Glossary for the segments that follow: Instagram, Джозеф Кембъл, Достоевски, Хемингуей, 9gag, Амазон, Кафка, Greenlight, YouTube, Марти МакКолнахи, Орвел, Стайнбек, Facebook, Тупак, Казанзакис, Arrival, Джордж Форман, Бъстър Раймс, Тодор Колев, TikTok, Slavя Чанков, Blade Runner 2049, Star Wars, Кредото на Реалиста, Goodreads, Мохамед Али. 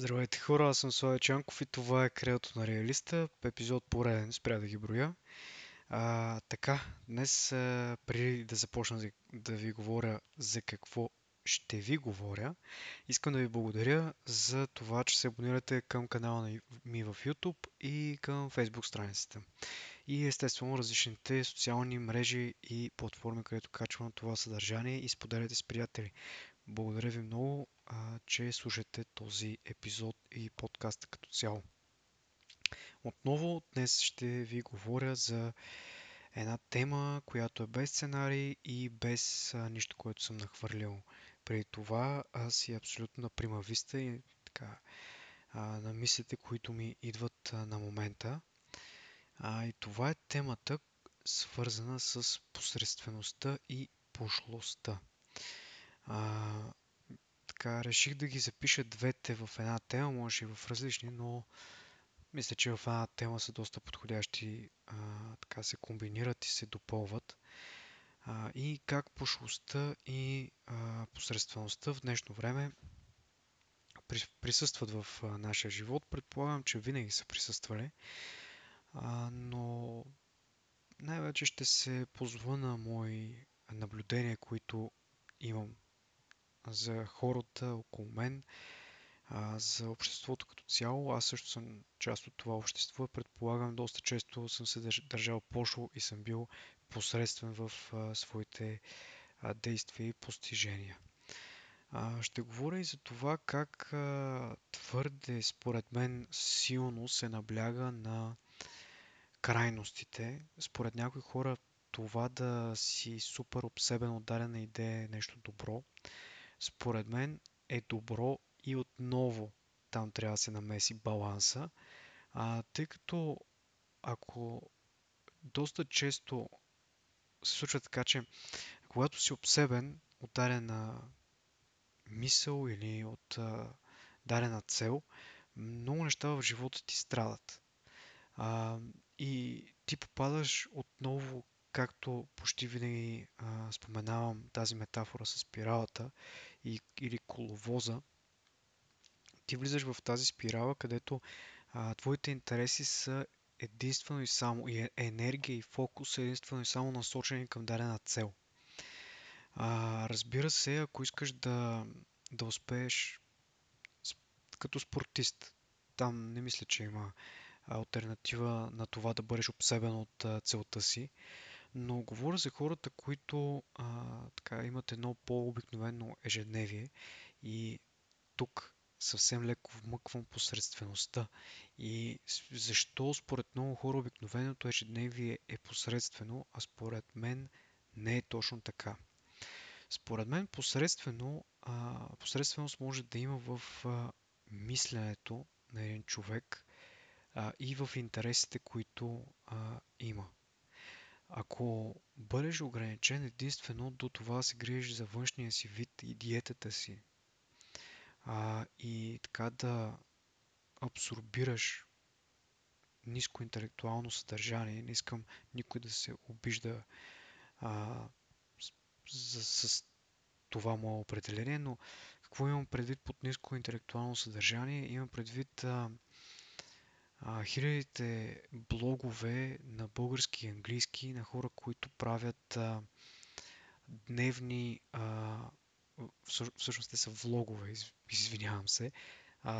Здравейте хора, аз съм Slavя Чанков и това е Кредото на Реалиста, епизод пореден, спря да ги броя. Днес, преди да започна да ви говоря за какво ще ви говоря, искам да ви благодаря за това, че се абонирате към канала ми в YouTube и към Facebook страницата. И естествено различните социални мрежи и платформи, където качвам това съдържание и споделяте с приятели. Благодаря ви много, че слушате този епизод и подкаста като цяло. Отново днес ще ви говоря за една тема, която е без сценарий и без нищо, което съм нахвърлял. Преди това аз и абсолютно на прима виста и така, на мислите, които ми идват на момента. И това е темата, свързана с посредствеността и пошлостта. Реших да ги запиша двете в една тема, може и в различни, но мисля, че в една тема са доста подходящи, така се комбинират и се допълват. И как пошлостта и посредствеността в днешно време присъстват в нашия живот. Предполагам, че винаги са присъствали, но най-вече ще се позова на мои наблюдения, които имам за хората около мен, за обществото като цяло. Аз също съм част от това общество. Предполагам, доста често съм се държал пошло и съм бил посредствен в своите действия и постижения. Ще говоря и за това как твърде, според мен, силно се набляга на крайностите. Според някои хора това да си супер обсебен от дадена идея е нещо добро. Според мен е добро и отново там трябва да се намеси баланса, тъй като ако доста често се случва така, че когато си обсебен от дадена мисъл или от дадена цел, много неща в живота ти страдат. И ти попадаш отново, както почти винаги споменавам тази метафора с спиралата или коловоза. Ти влизаш в тази спирала, където твоите интереси са единствено и само, и енергия и фокус са единствено и само насочени към дадена цел. Разбира се, ако искаш да успееш като спортист, там не мисля, че има алтернатива на това да бъдеш обсебен от целта си. Но говоря за хората, които имат едно по-обикновено ежедневие и тук съвсем леко вмъквам посредствеността. И защо според много хора обикновеното ежедневие е посредствено, а според мен не е точно така. Според мен посредственост може да има в мисленето на един човек и в интересите, които има. Ако бъдеш ограничен единствено до това се грижиш за външния си вид и диетата си, и така да абсорбираш ниско интелектуално съдържание, не искам никой да се обижда с това мое определение, но какво имам предвид под ниско интелектуално съдържание? Имам предвид хилядите блогове на български и английски на хора, които правят дневни, всъщност те са влогове, извинявам се,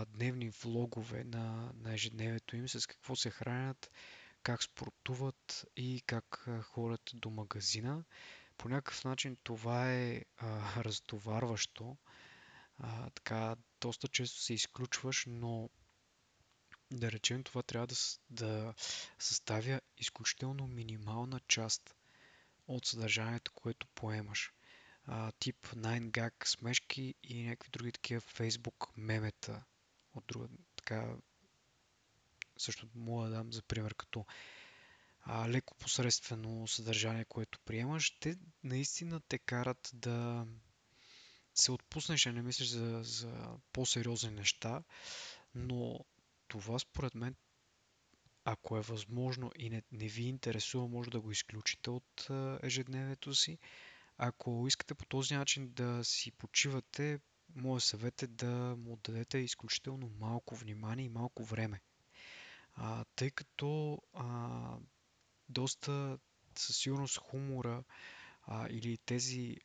дневни влогове на ежедневието им, с какво се хранят, как спортуват и как ходят до магазина. По някакъв начин това е разтоварващо, така доста често се изключваш, но да речем, това трябва да съставя изключително минимална част от съдържанието, което поемаш. Тип 9gag смешки и някакви други такива Facebook мемета. Също мога да дам за пример като леко посредствено съдържание, което приемаш. Те наистина те карат да се отпуснеш, а не мислиш за по-сериозни неща, но това според мен, ако е възможно и не ви интересува, може да го изключите от ежедневието си. Ако искате по този начин да си почивате, Моят съвет е да му дадете изключително малко внимание и малко време. Тъй като доста със сигурност хумора или тези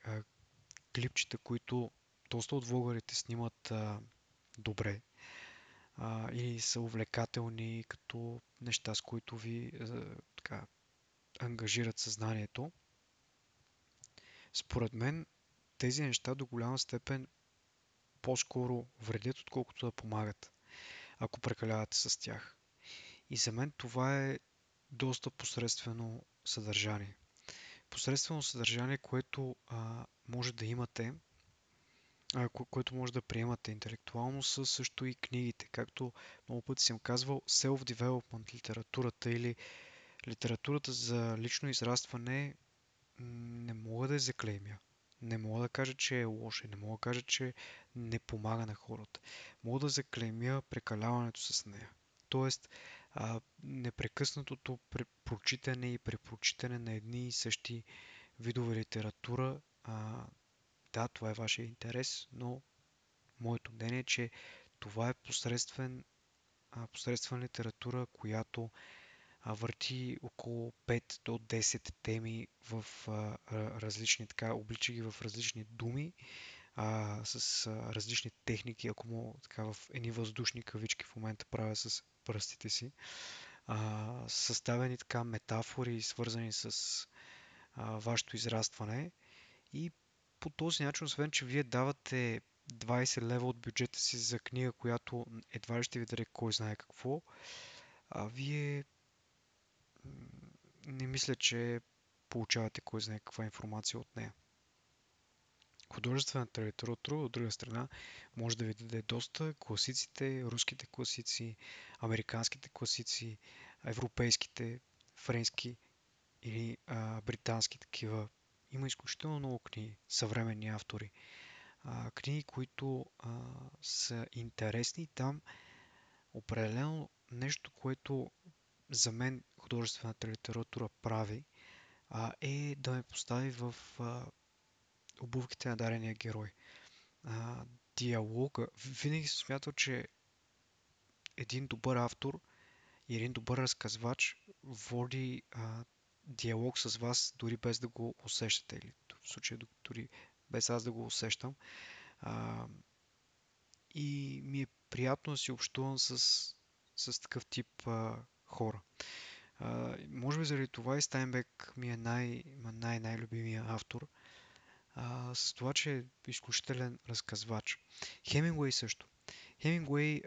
клипчета, които доста от влогарите снимат добре или са увлекателни като неща, с които ви така, ангажират съзнанието. Според мен тези неща до голяма степен по-скоро вредят, отколкото да помагат, ако прекалявате с тях. И за мен това е доста посредствено съдържание. Посредствено съдържание, което може да имате, което може да приемате интелектуално, са също и книгите. Както много пъти съм казвал, self-development литературата или литературата за лично израстване не мога да я заклеймя. Не мога да кажа, че е лошо, не мога да кажа, че не помага на хората. Мога да заклеймя прекаляването с нея. Тоест, непрекъснатото прочитане и препрочитане на едни и същи видове литература, да, това е вашия интерес, но моето мнение е, че това е посредствена литература, която върти около 5 до 10 теми в различни, така, облича ги в различни думи, с различни техники, ако мога така в едни въздушни кавички в момента правя с пръстите си, съставени така метафори, свързани с вашето израстване. И по този начин, освен че вие давате 20 лева от бюджета си за книга, която едва ли ще ви даде кой знае какво, вие не мисля, че получавате кой знае каква информация от нея. Художествената литература, от друга страна, може да ви даде доста. Класиците, руските класици, американските класици, европейските, френски или британски такива. Има изключително много книги, съвременни автори. Книги, които са интересни. Там определено нещо, което за мен художествената литература прави, е да ме постави в обувките на дарения герой. Диалога. Винаги съм смятал, че един добър автор и един добър разказвач води диалог с вас, дори без да го усещате. Или в случая дори без аз да го усещам. И ми е приятно да си общувам с такъв тип хора. Може би заради това и Стайнбек ми е най-любимия автор. С това, че е изключителен разказвач. Хемингуей също. Хемингуей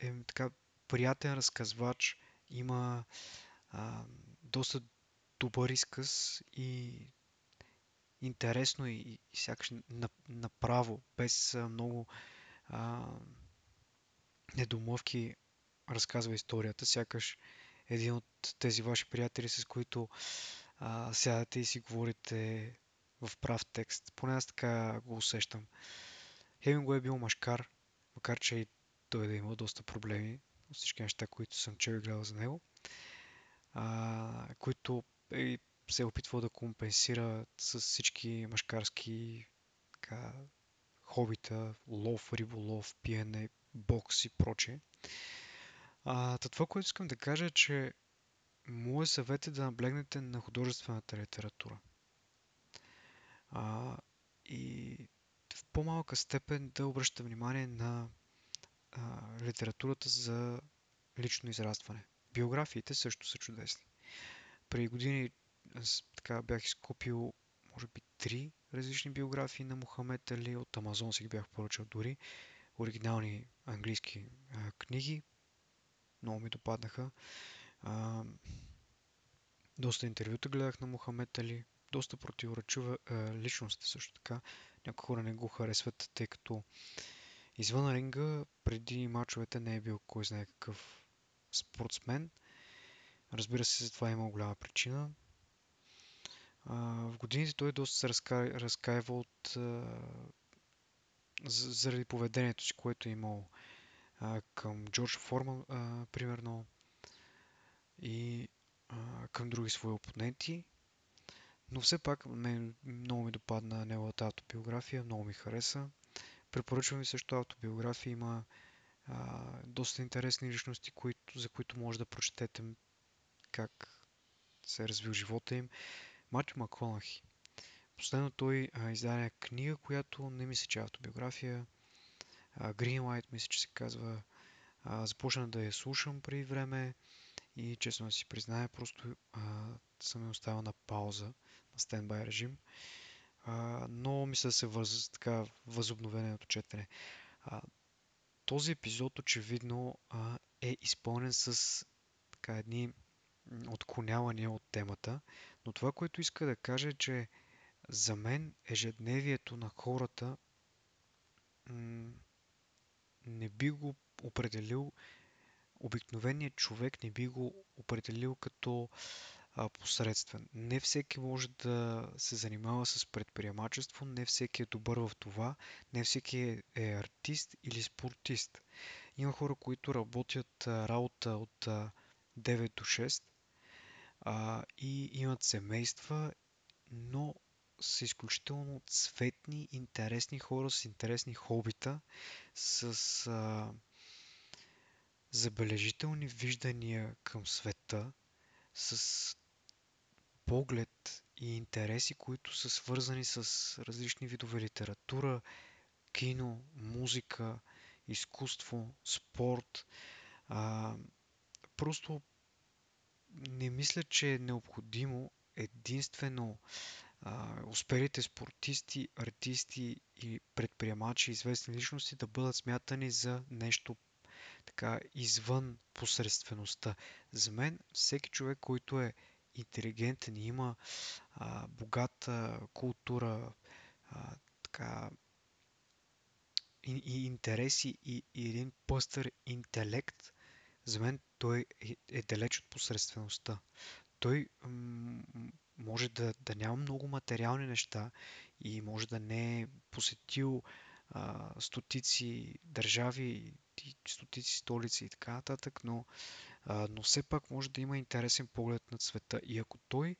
е така приятен разказвач, има доста добър изказ и интересно и сякаш направо, без много недомовки разказва историята. Сякаш един от тези ваши приятели, с които сядате и си говорите в прав текст. Поне аз така го усещам. Хемингуей е бил мъжкар, макар че и той да има доста проблеми от всички неща, които съм чел и гледал за него, които се е опитвал да компенсира с всички мъжкарски така, хобита, лов, риболов, пиене, бокс и прочее. Това, което искам да кажа, е, че моят съвет е да наблегнете на художествената литература. И в по-малка степен да обръща внимание на литературата за лично израстване. Биографиите също са чудесни. Преди години така, бях изкупил може би 3 различни биографии на Мохамед Али. От Амазон си ги бях поръчал дори. Оригинални английски книги. Много ми допаднаха. Доста интервюта гледах на Мохамед Али. Доста противоречива личност също така. Някои хора не го харесват, тъй като извън ринга преди мачовете не е бил кой знае какъв спортсмен. Разбира се, за това има голяма причина. В годините той доста се разкаива от заради поведението си, което е имал към Джордж Форман, примерно, и към други свои опоненти. Но все пак много ми допадна неговата автобиография, много ми хареса. Препоръчвам ви също автобиографии. Има доста интересни личности, за които може да прочетете как се е развил живота им. Марти МакКолнахи. Последно той издаде книга, която не мисля, че е автобиография. Greenlight, мисля, че се казва. Започна да я слушам преди време и честно да си призная, просто съм я оставил на пауза, на стендбай режим. Но мисля да се възобновеното четене. Този епизод очевидно е изпълнен с така едни отклонявания от темата, но това, което иска да кажа, е, че за мен ежедневието на хората не би го определил, обикновеният човек не би го определил като посредствен. Не всеки може да се занимава с предприемачество, не всеки е добър в това, не всеки е артист или спортист. Има хора, които работят работа от 9 до 6 и имат семейства, но са изключително цветни, интересни хора с интересни хобита, с забележителни виждания към света, с поглед и интереси, които са свързани с различни видове литература, кино, музика, изкуство, спорт. Просто не мисля, че е необходимо единствено успелите спортисти, артисти и предприемачи, известни личности да бъдат смятани за нещо така извън посредствеността. За мен всеки човек, който е интелигентен и има богата култура, така и интереси и един пъстър интелект, за мен той е далеч от посредствеността. Той може да няма много материални неща и може да не е посетил стотици държави, стотици столици и така нататък, но все пак може да има интересен поглед на света. И ако той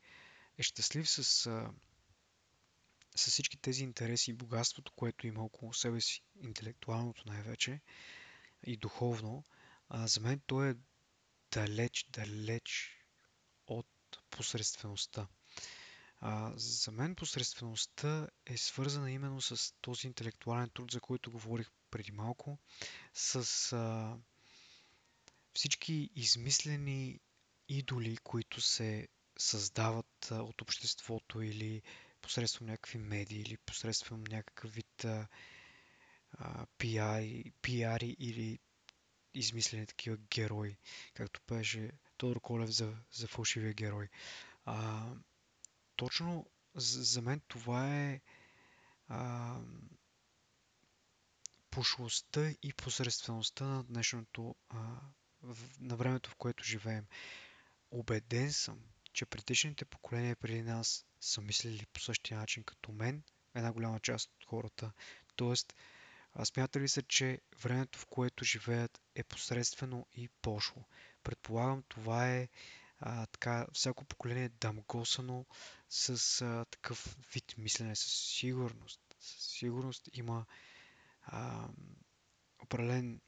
е щастлив с всички тези интереси и богатството, което има около себе си, интелектуалното най-вече и духовно, за мен той е далеч от посредствеността. За мен посредствеността е свързана именно с този интелектуален труд, за който говорих преди малко, с всички измислени идоли, които се създават от обществото или посредством някакви медии, или посредством някакъв вид пиари или измислени такива герои, както пеше Тодор Колев за фалшивия герой. Точно за мен това е пошлостта и посредствеността на днешното, на времето, в което живеем. Убеден съм, че предишните поколения преди нас са мислили по същия начин като мен, една голяма част от хората. Тоест, смятали са, че времето, в което живеят, е посредствено и пошло. Предполагам, това е така, всяко поколение е дамгосано с такъв вид мислене, със сигурност. Със сигурност има определен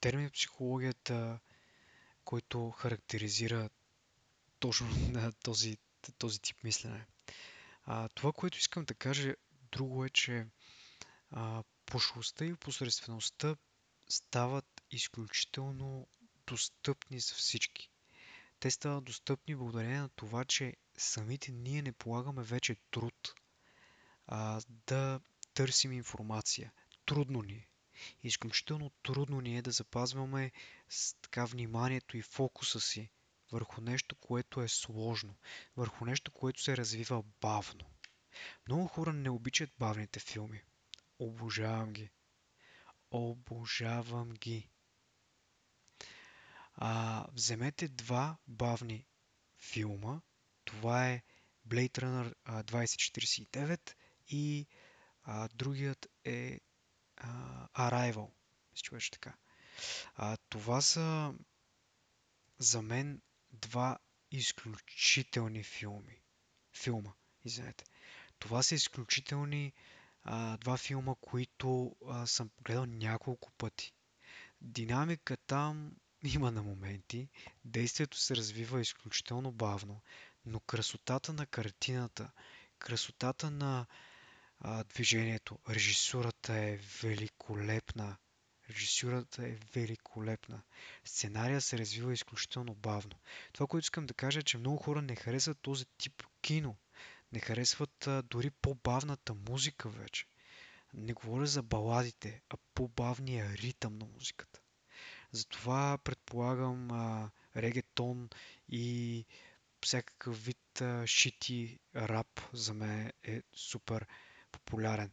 термин в психологията, който характеризира точно на този тип мислене. Това, което искам да кажа друго е, че пошлостта и посредствеността стават изключително достъпни за всички. Те стават достъпни благодарение на това, че самите ние не полагаме вече труд да търсим информация. Трудно ни е. Изключително трудно ни е да запазваме така вниманието и фокуса си върху нещо, което е сложно, върху нещо, което се развива бавно. Много хора не обичат бавните филми. Обожавам ги. Вземете два бавни филма. Това е Blade Runner 2049 и другият е Arrival. Мисля, така. Това са за мен два изключителни филма. Това са изключителни Два филма, които съм гледал няколко пъти. Динамика там има на моменти, действието се развива изключително бавно, но красотата на картината, красотата на движението, режисурата е великолепна. Режисурата е великолепна. Сценария се развива изключително бавно. Това, което искам да кажа, е, че много хора не харесват този тип кино. Не харесват дори по-бавната музика вече. Не говоря за баладите, а по-бавния ритъм на музиката. Затова предполагам регетон и всякакъв вид шити рап за мен е супер популярен.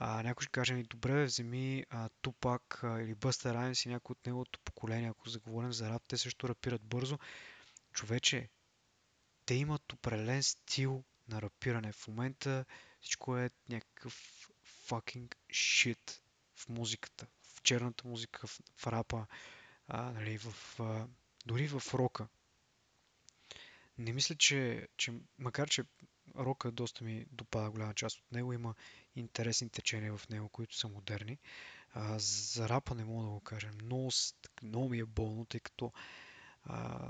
Някой ще каже ми, добре, вземи Тупак или Бъстър Раймс и някой от неговото поколение, ако заговорим за рап, те също рапират бързо. Човече, те имат определен стил на рапиране. В момента всичко е някакъв fucking shit в музиката, в черната музика, в рапа, нали, дори в рока. Не мисля, че макар, че рока доста ми допада голяма част от него, има интересни течения в него, които са модерни. За рапа не мога да го кажа. Много ми е болно, тъй като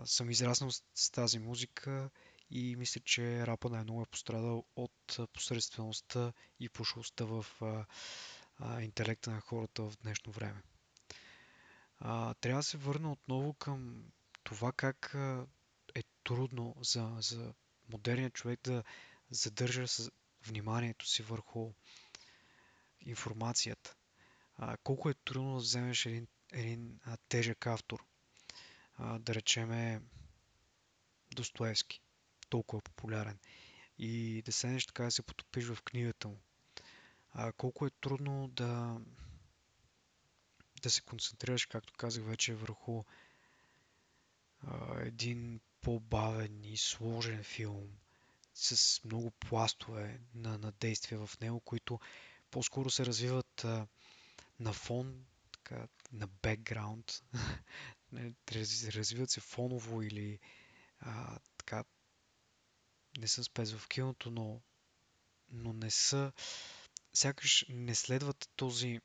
съм израснал с тази музика и мисля, че рапа най-много е пострадал от посредствеността и пошлостта в интелекта на хората в днешно време. Трябва да се върна отново към това как е трудно за модерният човек да задържа вниманието си върху информацията. Колко е трудно да вземеш един тежък автор, да речеме Достоевски, толкова популярен, и да седнеш така да се потопиш в книгата му. Колко е трудно да се концентрираш, както казах вече, върху един по-бавен и сложен филм с много пластове на действия в него, които по-скоро се развиват на фон, така, на бекграунд. Развиват се фоново или така. Не съм спец в киното, но не са, сякаш не следват този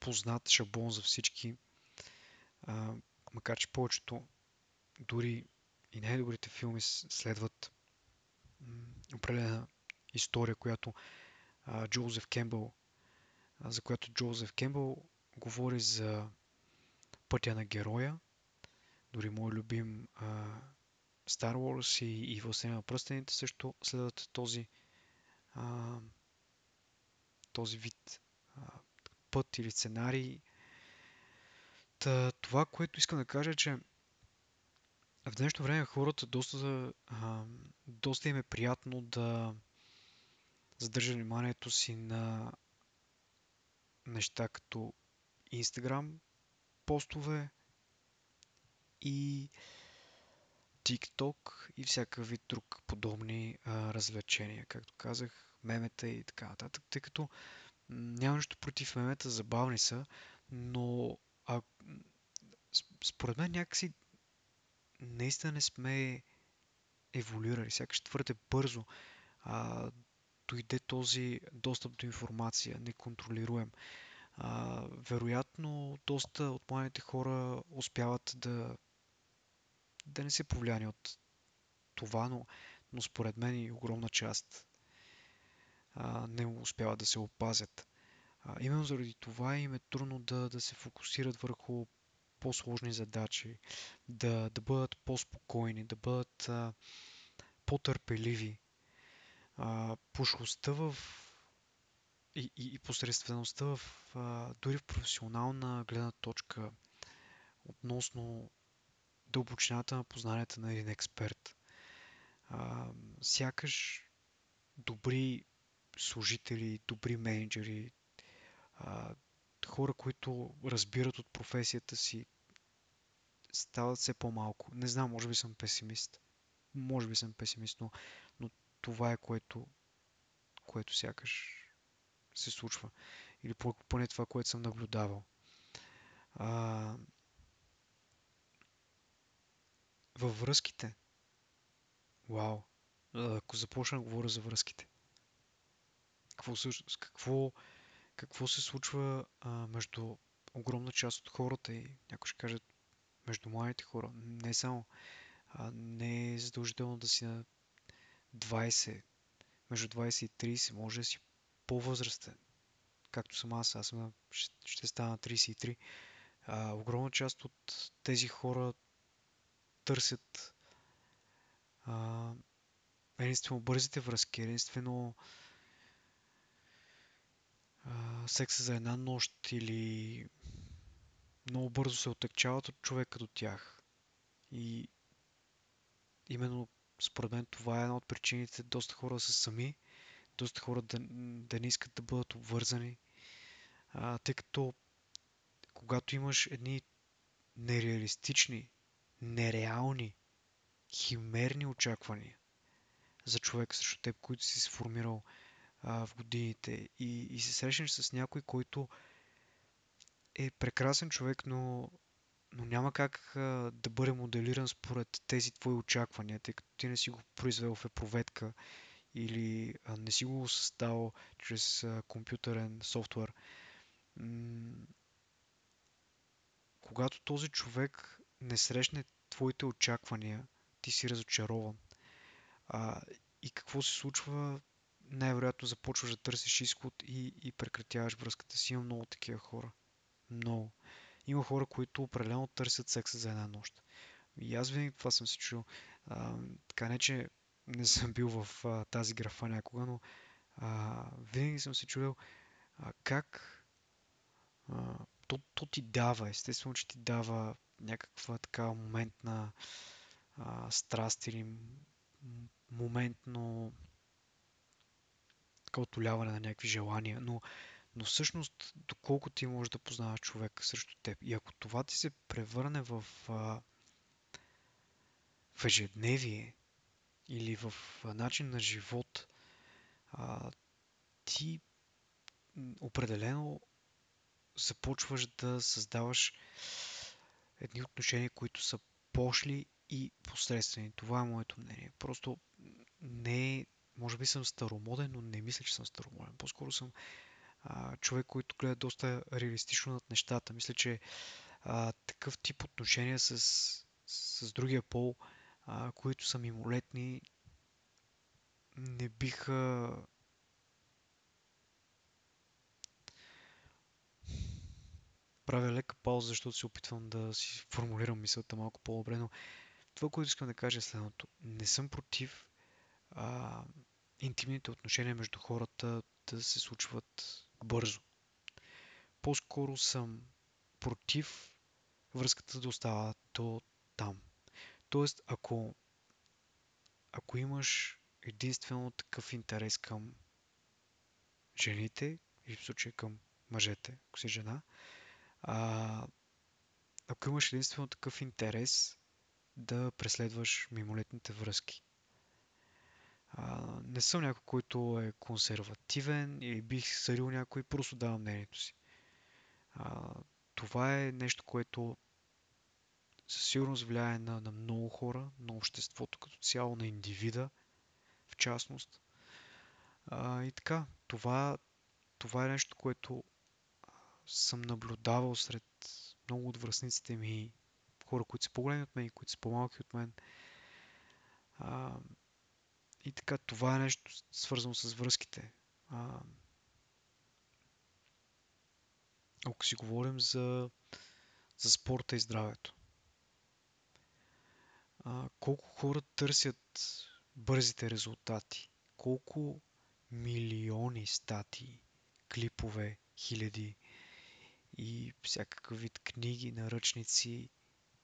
познат шаблон за всички, макар че повечето, дори и най-добрите филми следват определена история, която за която Джозеф Кембъл говори за пътя на героя. Дори мой любим Star Wars и Властелинът на пръстените също следват този вид път или сценарий. Това, което искам да кажа, е, че в днешно време хората доста им е приятно да задържа вниманието си на неща като Instagram постове и TikTok и всякакъв вид друг подобни развлечения, както казах, мемета и така нататък, тъй като няма нищо против мемета, забавни са, но според мен някакси наистина не сме еволюирали, сякаш твърде бързо дойде този достъп до информация, неконтролируем. Вероятно, доста от младите хора успяват да не се повлияни от това, но според мен и огромна част не успяват да се опазят. Именно заради това им е трудно да се фокусират върху по-сложни задачи, да бъдат по-спокойни, да бъдат по-търпеливи. Пошлостта и посредствеността дори в професионална гледна точка относно дълбочината на познанията на един експерт. Сякаш добри служители, добри менеджери, хора, които разбират от професията си, стават все по-малко. Не знам, може би съм песимист. Но това е което сякаш се случва. Или поне това, което съм наблюдавал. Във връзките. Вау! Ако започна да говоря за връзките. какво се случва между огромна част от хората и някой ще каже между младите хора. Не само. Не е задължително да си на 20, между 20 и 30, може да си по-възрастен. Както съм аз, ще стана 33. Огромна част от тези хора търсят единствено бързите връзки, единствено секса за една нощ или много бързо се отекчават от човека до тях. И именно според мен това е една от причините доста хора са сами, доста хора да не искат да бъдат обвързани, тъй като когато имаш едни нереалистични, нереални, химерни очаквания за човек срещу теб, които си сформирал в годините и се срещнеш с някой, който е прекрасен човек, но няма как да бъде моделиран според тези твои очаквания, тъй като ти не си го произвел в епроветка или не си го създал чрез компютърен софтуер. Когато този човек не срещне твоите очаквания, ти си разочарован. И какво се случва? Най-вероятно започваш да търсиш изход и прекратяваш връзката си. Има много такива хора. Много. Има хора, които определено търсят секса за една нощ. И аз винаги това съм се чул. Така не, че не съм бил в тази графа някога, но винаги съм се чудил как то ти дава. Естествено, че ти дава някаква такава моментна страст или моментно отоляване на някакви желания, но всъщност доколко ти можеш да познаваш човека срещу теб. И ако това ти се превърне в ежедневие или в начин на живот, ти определено започваш да създаваш едни отношения, които са пошли и посредствени. Това е моето мнение. Просто не е. Може би съм старомоден, но не мисля, че съм старомоден. По-скоро съм човек, който гледа доста реалистично над нещата. Мисля, че такъв тип отношения с другия пол, които са мимолетни, не биха... Правя лека пауза, защото се опитвам да си формулирам мисълта малко по-добре, но това, което искам да кажа е следното. Не съм против интимните отношения между хората да се случват бързо. По-скоро съм против връзката да остава до там. Тоест, ако имаш единствено такъв интерес към жените, или в случая към мъжете, ако си жена, ако имаш единствено такъв интерес да преследваш мимолетните връзки. Не съм някой, който е консервативен или бих съдил някой, просто давам мнението си. Това е нещо, което със сигурност влияе на много хора, на обществото като цяло, на индивида в частност. И така, това е нещо, което съм наблюдавал сред много от връстниците ми, хора, които са по-големи от мен и които са по-малки от мен. И така, това е нещо свързано с връзките. Ако си говорим за спорта и здравето. Колко хора търсят бързите резултати? Колко милиони статии, клипове, хиляди и всякакъв вид книги, наръчници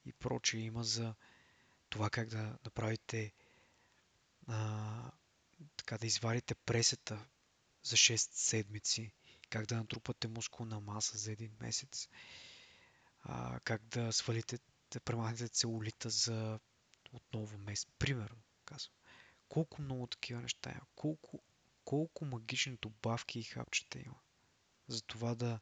и прочее има за това как да направите така да извадите пресета за 6 седмици, как да натрупате мускулна маса за един месец, как да свалите, да премахнете целулита за отново месец, примерно, казвам. Колко много такива неща има, колко магични добавки и хапчета има за това да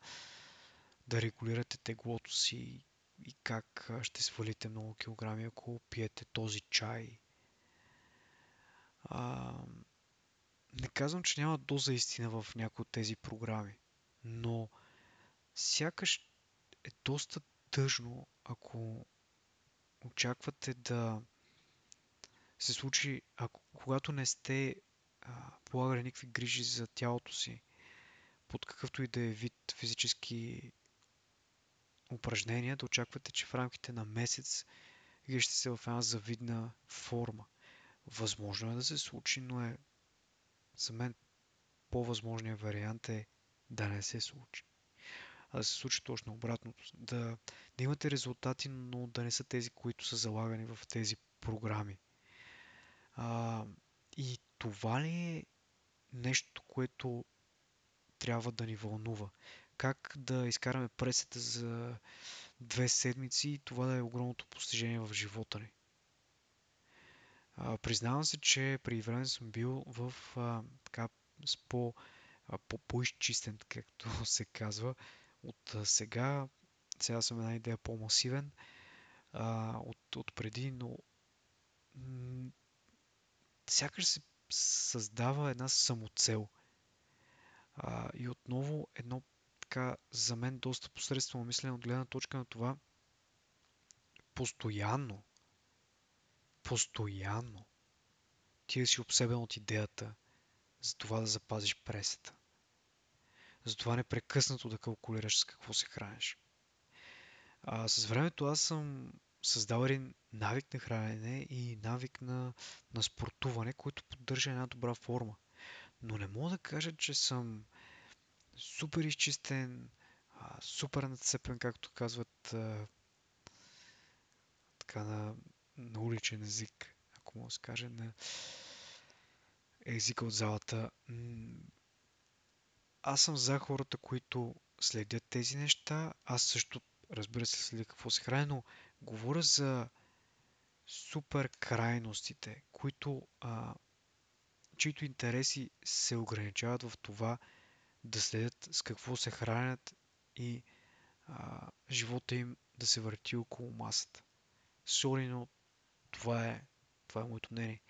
регулирате теглото си и как ще свалите много килограми, ако пиете този чай. Не казвам, че няма доза истина в някои от тези програми, но сякаш е доста тъжно, ако очаквате да се случи, когато не сте полагали никакви грижи за тялото си, под какъвто и да е вид физически упражнения, да очаквате, че в рамките на месец вие ще се в една завидна форма. Възможно е да се случи, но е за мен по-възможният вариант е да не се случи. А да се случи точно обратното. Да имате резултати, но да не са тези, които са залагани в тези програми. И това ли е нещо, което трябва да ни вълнува? Как да изкараме пресата за 2 седмици и това да е огромното постижение в живота ни? Признавам се, че преди време съм бил в по-изчистен, както се казва. От сега съм една идея по-масивен от преди, но сякаш се създава една самоцел. И отново едно така за мен доста посредствено мислене от гледна точка на това постоянно ти да си обсебен от идеята за това да запазиш пресата. За това непрекъснато да калкулираш с какво се храниш. С времето аз съм създал един навик на хранене и навик на спортуване, който поддържа една добра форма. Но не мога да кажа, че съм супер изчистен, супер нацепен, както казват така на уличен език, ако мога да се каже, на езика от залата. Аз съм за хората, които следят тези неща. Аз също, разбира се, следя какво се храня, но говоря за супер крайностите, чието интереси се ограничават в това да следят с какво се хранят и живота им да се върти около масата. Солино, това е моето мнение.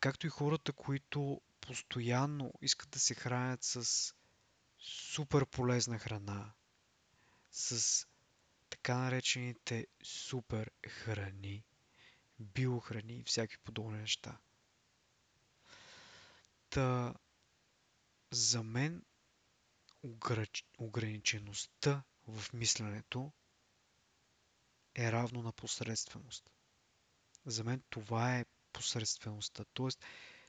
Както и хората, които постоянно искат да се хранят с супер полезна храна, с така наречените супер храни, биохрани и всякакви подобни неща. За мен ограничеността в мисленето е равно на посредственост. За мен това е посредствеността. Тоест,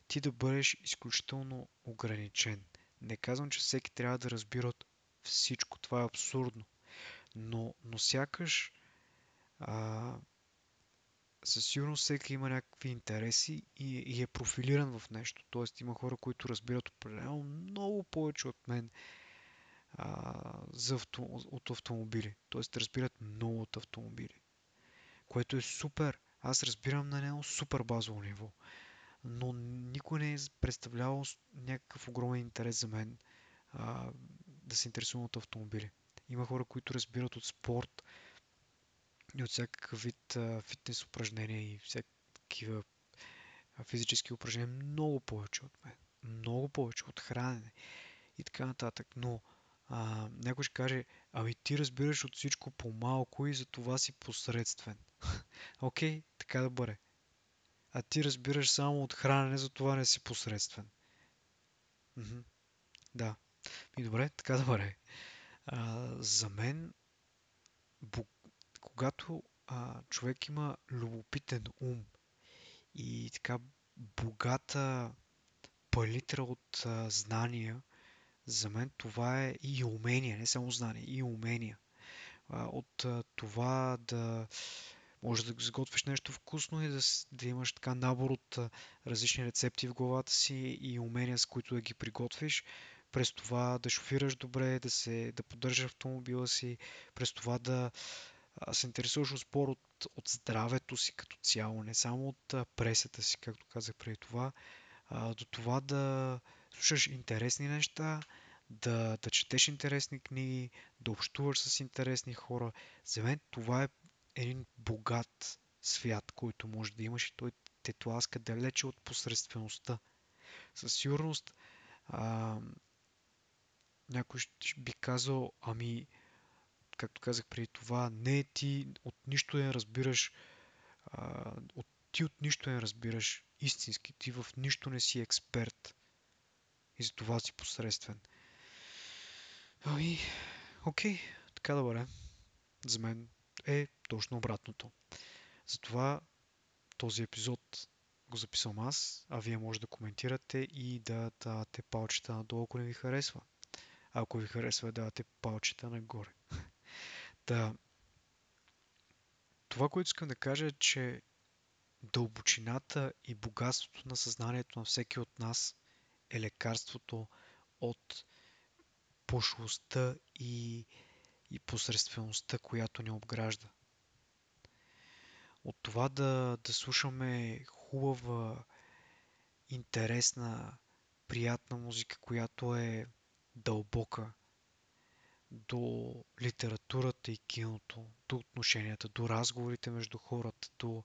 ти да бъдеш изключително ограничен. Не казвам, че всеки трябва да разбира всичко. Това е абсурдно. Но сякаш със сигурност всеки има някакви интереси и е профилиран в нещо. Тоест има хора, които разбират определено много повече от мен от автомобили. Тоест разбират много от автомобили. Което е супер. Аз разбирам на него супер базово ниво. Но никой не е представлявал някакъв огромен интерес за мен да се интересувам от автомобили. Има хора, които разбират от спорт и от всякакъв вид фитнес упражнения и всякакива физически упражнения много повече от мен. Много повече от хранене и така нататък. Но някой ще каже, ами ти разбираш от всичко по-малко и за това си посредствен. Окей, така да бъде. А ти разбираш само от хранене, за това не си посредствен. Да. И добре, така да бъде. За мен, когато човек има любопитен ум и така богата палитра от знания, за мен това е и умение, не само знание, и умения. От това да може да сготвиш нещо вкусно и да имаш така набор от различни рецепти в главата си и умения, с които да ги приготвиш, през това да шофираш добре, да поддържаш автомобила си, през това да се интересуваш от спор от здравето си като цяло, не само от пресата си, както казах преди това, до това да слушаш интересни неща, да четеш интересни книги, да общуваш с интересни хора. За мен това е един богат свят, който може да имаш и той те тласка далече от посредствеността. със сигурност някой би казал, ами, както казах преди това, не, ти от нищо не разбираш, от нищо не разбираш истински, ти в нищо не си експерт и за това си посредствен. Ами, окей, така добре. За мен е точно обратното. Затова този епизод го записвам аз, а вие може да коментирате и да давате палчета надолу, ако не ви харесва. А ако ви харесва, давате палчета нагоре. Да. Това, което искам да кажа, е, че дълбочината и богатството на съзнанието на всеки от нас е лекарството от пошлостта и посредствеността, която ни обгражда. От това да слушаме хубава, интересна, приятна музика, която е дълбока, до литературата и киното, до отношенията, до разговорите между хората, до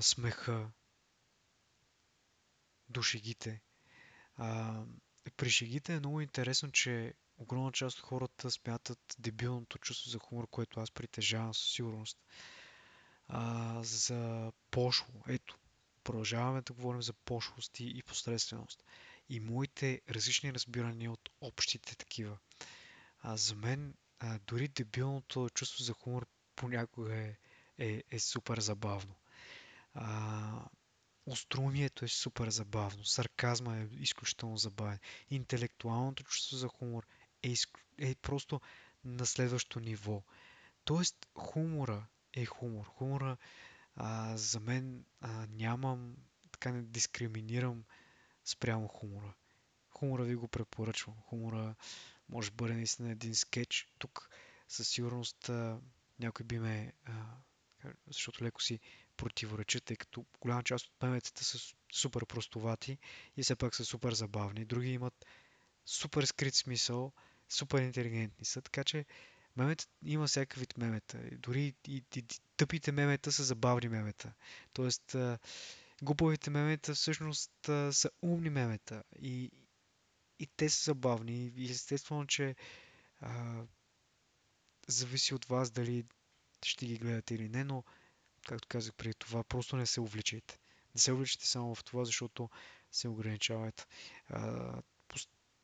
смеха, до шегите. При шегите е много интересно, че огромна част от хората смятат дебилното чувство за хумор, което аз притежавам със сигурност, за пошло. Ето, продължаваме да говорим за пошлости и посредственост. И моите различни разбирания от общите такива. За мен дори дебилното чувство за хумор понякога е супер забавно. Остроумието е супер забавно, сарказма е изключително забавен, интелектуалното чувство за хумор е просто на следващо ниво. Тоест хумора е хумор. Хумора за мен нямам, така не дискриминирам спрямо хумора. Хумора ви го препоръчвам. Хумора може да бъде наистина един скетч. Тук със сигурност някой би ме... защото леко си противоречат, тъй като голяма част от меметата са супер простовати и все пак са супер забавни. Други имат супер скрит смисъл, супер интелигентни са, така че меметата има всякакъв вид мемета. Дори и тъпите мемета са забавни мемета. Тоест, глупавите мемета всъщност са умни мемета и те са забавни. И естествено, че зависи от вас дали ще ги гледате или не, но както казах преди това, просто не се увличайте. Не се увличайте само в това, защото се ограничавате.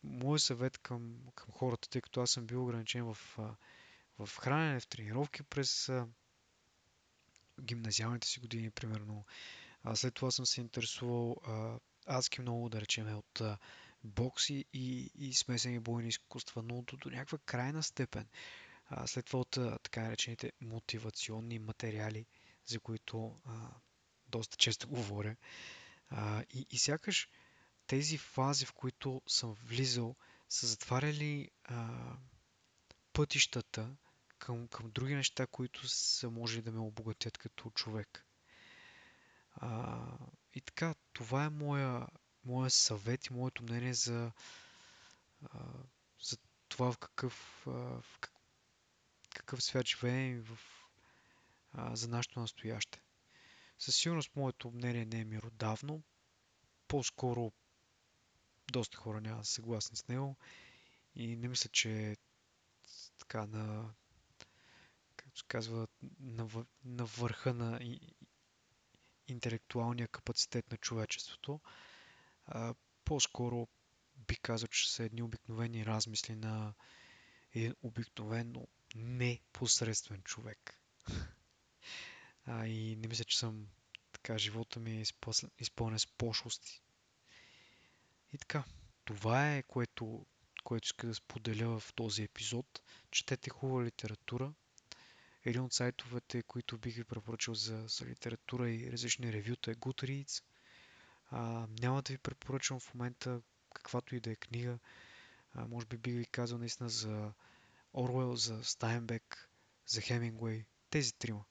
Мой съвет към хората, тъй като аз съм бил ограничен в хранене, в тренировки през гимназиалните си години, примерно. След това съм се интересувал адски много, да речем, от бокси и смесени бойни изкуства, но до някаква крайна степен. След това от така наречените мотивационни материали, за които доста често говоря. И сякаш тези фази, в които съм влизал, са затваряли пътищата към други неща, които са можели да ме обогатят като човек. И така, това е моя съвет и моето мнение за това в какъв свят живеем и за нашето настояще. Със сигурност моето мнение не е меродавно. По-скоро доста хора няма да са съгласни с него и не мисля, че е така както се казва, на върха на интелектуалния капацитет на човечеството. По-скоро би казал, че са едни обикновени размисли на един обикновено непосредствен човек. И не мисля, че съм така, живота ми е изпълнен с пошлости. И така, това е което иска да споделя в този епизод. Четете хубава литература. Един от сайтовете, които бих ви препоръчал за литература и различни ревюта е Goodreads. Няма да ви препоръчвам в момента каквато и да е книга. Може би бих ви казал наистина за Орвел, за Стайнбек, за Хемингуей. Тези трима.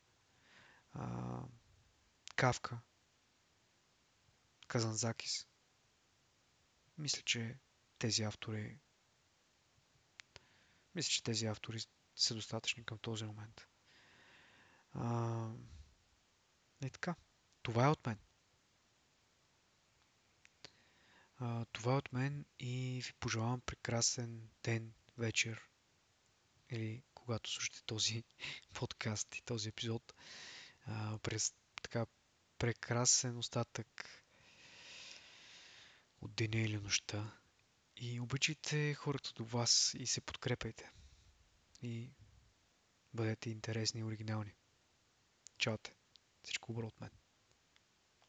Кафка, Казанзакис. Мисля, че тези автори са достатъчни към този момент. И така, това е от мен. Това от мен и ви пожелавам прекрасен ден, вечер или когато слушате този подкаст и този епизод, през така прекрасен остатък от деня или нощта. И обичайте хората до вас и се подкрепайте. И бъдете интересни и оригинални. Чао те! Всичко добро от мен.